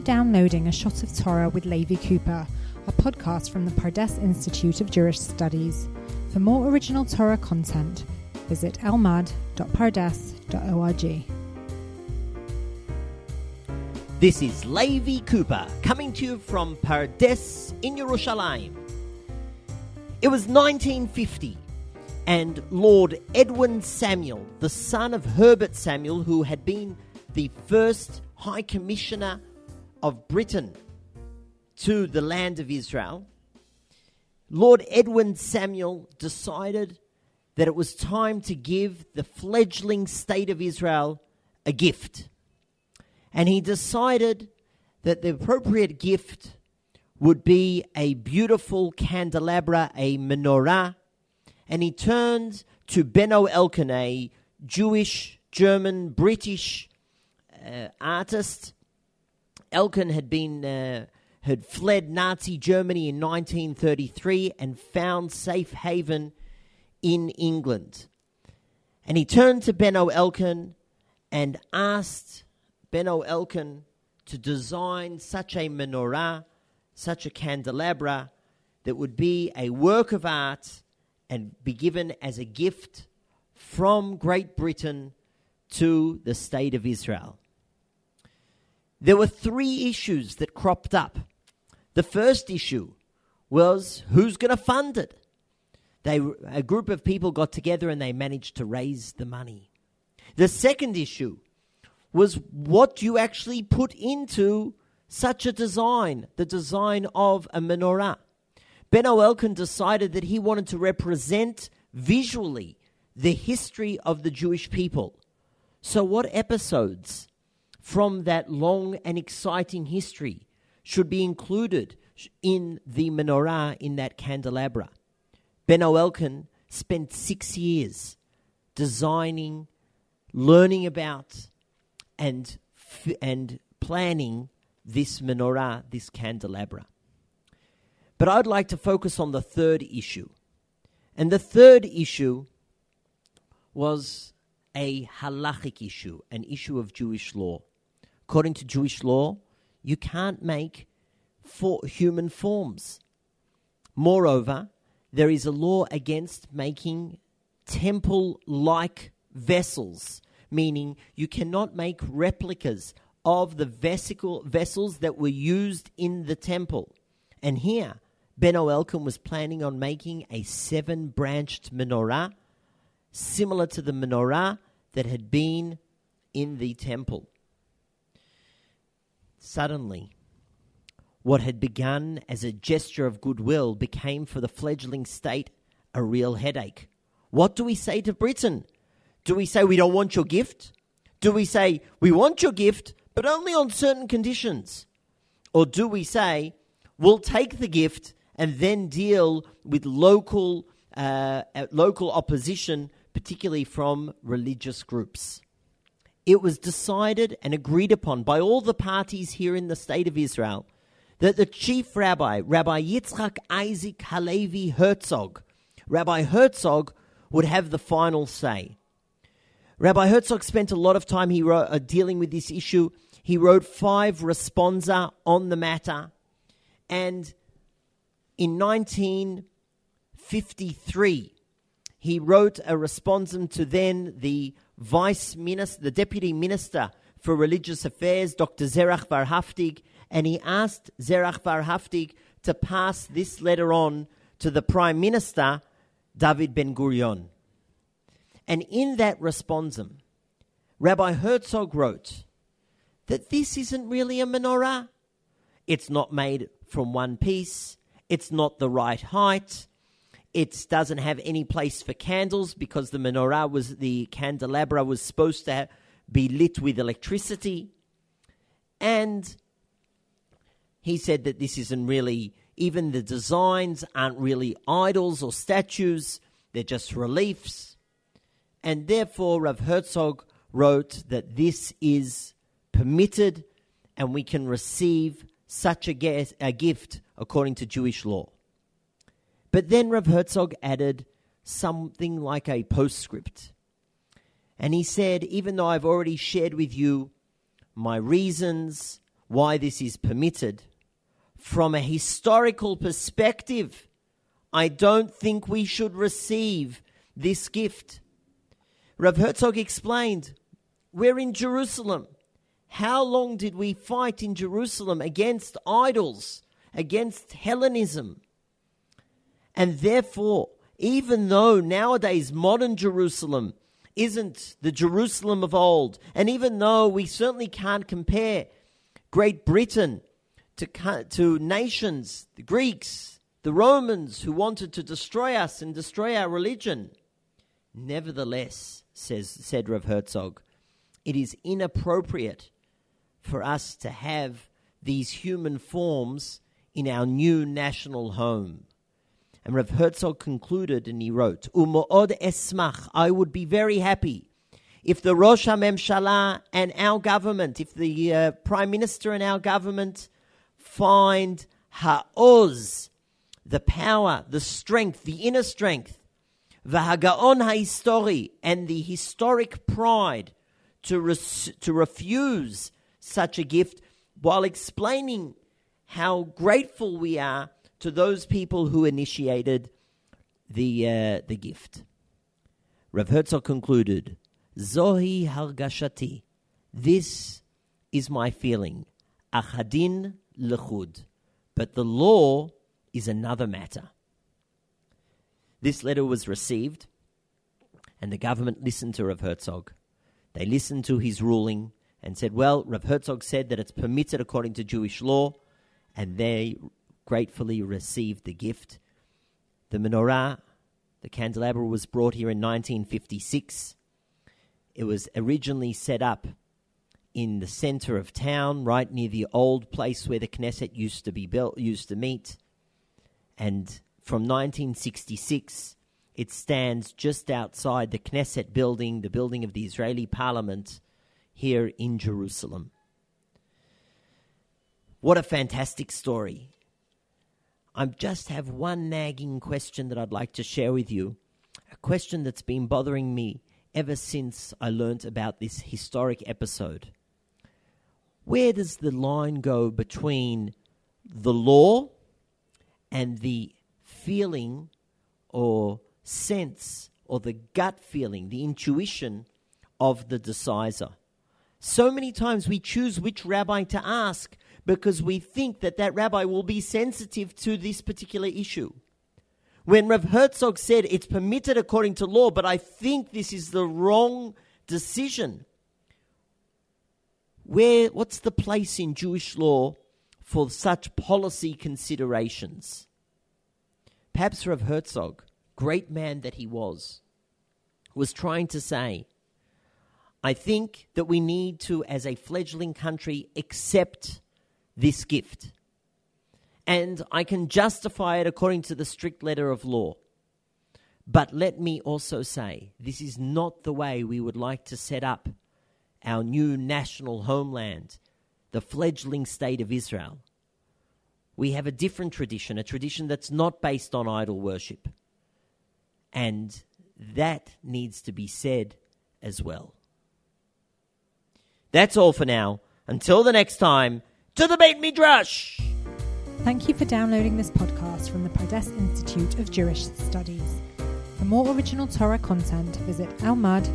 for downloading A Shot of Torah with Levi Cooper, a podcast from the Pardes Institute of Jewish Studies. For more original Torah content, visit elmad.pardes.org. This is Levi Cooper, coming to you from Pardes in Yerushalayim. It was 1950, and Lord Edwin Samuel, the son of Herbert Samuel, who had been the first High Commissioner of Britain to the land of Israel, Lord Edwin Samuel decided that it was time to give the fledgling state of Israel a gift. And he decided that the appropriate gift would be a beautiful candelabra, a menorah. And he turned to Benno Elkan, a Jewish, German, British artist. Elkan had fled Nazi Germany in 1933 and found safe haven in England. And he turned to Benno Elkan and asked Benno Elkan to design such a menorah, such a candelabra, that would be a work of art and be given as a gift from Great Britain to the state of Israel. There were three issues that cropped up. The first issue was, who's going to fund it? A group of people got together and they managed to raise the money. The second issue was what you actually put into such a design, the design of a menorah. Benno Elkan decided that he wanted to represent visually the history of the Jewish people. So what episodes from that long and exciting history should be included in the menorah, in that candelabra? Benno Elkan spent 6 years designing, learning about, and planning this menorah, this candelabra. But I'd like to focus on the third issue. And the third issue was a halachic issue, an issue of Jewish law. According to Jewish law, you can't make human forms. Moreover, there is a law against making temple-like vessels, meaning you cannot make replicas of the vessels that were used in the temple. And here, Benno Elkan was planning on making a 7-branched menorah, similar to the menorah that had been in the temple. Suddenly, what had begun as a gesture of goodwill became for the fledgling state a real headache. What do we say to Britain? Do we say we don't want your gift? Do we say we want your gift, but only on certain conditions? Or do we say we'll take the gift and then deal with local opposition, particularly from religious groups? It was decided and agreed upon by all the parties here in the state of Israel that the chief rabbi, Rabbi Yitzhak Isaac Halevi Herzog, Rabbi Herzog, would have the final say. Rabbi Herzog spent a lot of time dealing with this issue. He wrote 5 responsa on the matter. And in 1953, he wrote a responsum to then the Vice Minister, the Deputy Minister for Religious Affairs, Dr. Zerach Warhaftig, and he asked Zerach Warhaftig to pass this letter on to the Prime Minister, David Ben-Gurion. And in that responsum, Rabbi Herzog wrote that this isn't really a menorah. It's not made from one piece. It's not the right height. It doesn't have any place for candles because the candelabra was supposed to be lit with electricity. And he said that this isn't really, even the designs aren't really idols or statues. They're just reliefs. And therefore, Rav Herzog wrote that this is permitted and we can receive such a gift according to Jewish law. But then Rav Herzog added something like a postscript. And he said, even though I've already shared with you my reasons, why this is permitted, from a historical perspective, I don't think we should receive this gift. Rav Herzog explained, we're in Jerusalem. How long did we fight in Jerusalem against idols, against Hellenism? And therefore, even though nowadays modern Jerusalem isn't the Jerusalem of old, and even though we certainly can't compare Great Britain to nations, the Greeks, the Romans who wanted to destroy us and destroy our religion. Nevertheless, said Rav Herzog, it is inappropriate for us to have these human forms in our new national home. And Rav Herzog concluded and he wrote, U'mo'od esmach, I would be very happy if the Rosh HaMemshalah and our government, if the Prime Minister and our government find ha'oz, the power, the strength, the inner strength, v'haga'on ha'histori, and the historic pride to refuse such a gift while explaining how grateful we are to those people who initiated the gift. Rav Herzog concluded, Zohi hargashati, this is my feeling, achadin lechud, but the law is another matter. This letter was received, and the government listened to Rav Herzog. They listened to his ruling and said, well, Rav Herzog said that it's permitted according to Jewish law, and they gratefully received the gift. The menorah, the candelabra, was brought here in 1956. It was originally set up in the center of town, right near the old place where the Knesset used to be built, used to meet. And from 1966, it stands just outside the Knesset building, the building of the Israeli parliament here in Jerusalem. What a fantastic story. I just have one nagging question that I'd like to share with you, a question that's been bothering me ever since I learnt about this historic episode. Where does the line go between the law and the feeling or sense or the gut feeling, the intuition of the decisor? So many times we choose which rabbi to ask because we think that that rabbi will be sensitive to this particular issue. When Rav Herzog said it's permitted according to law, but I think this is the wrong decision, what's the place in Jewish law for such policy considerations? Perhaps Rav Herzog, great man that he was trying to say, I think that we need to, as a fledgling country, accept this gift. And I can justify it according to the strict letter of law. But let me also say, this is not the way we would like to set up our new national homeland, the fledgling state of Israel. We have a different tradition, a tradition that's not based on idol worship. And that needs to be said as well. That's all for now. Until the next time, to the Beit Midrash! Thank you for downloading this podcast from the Pardes Institute of Jewish Studies. For more original Torah content, visit almad.pardes.org.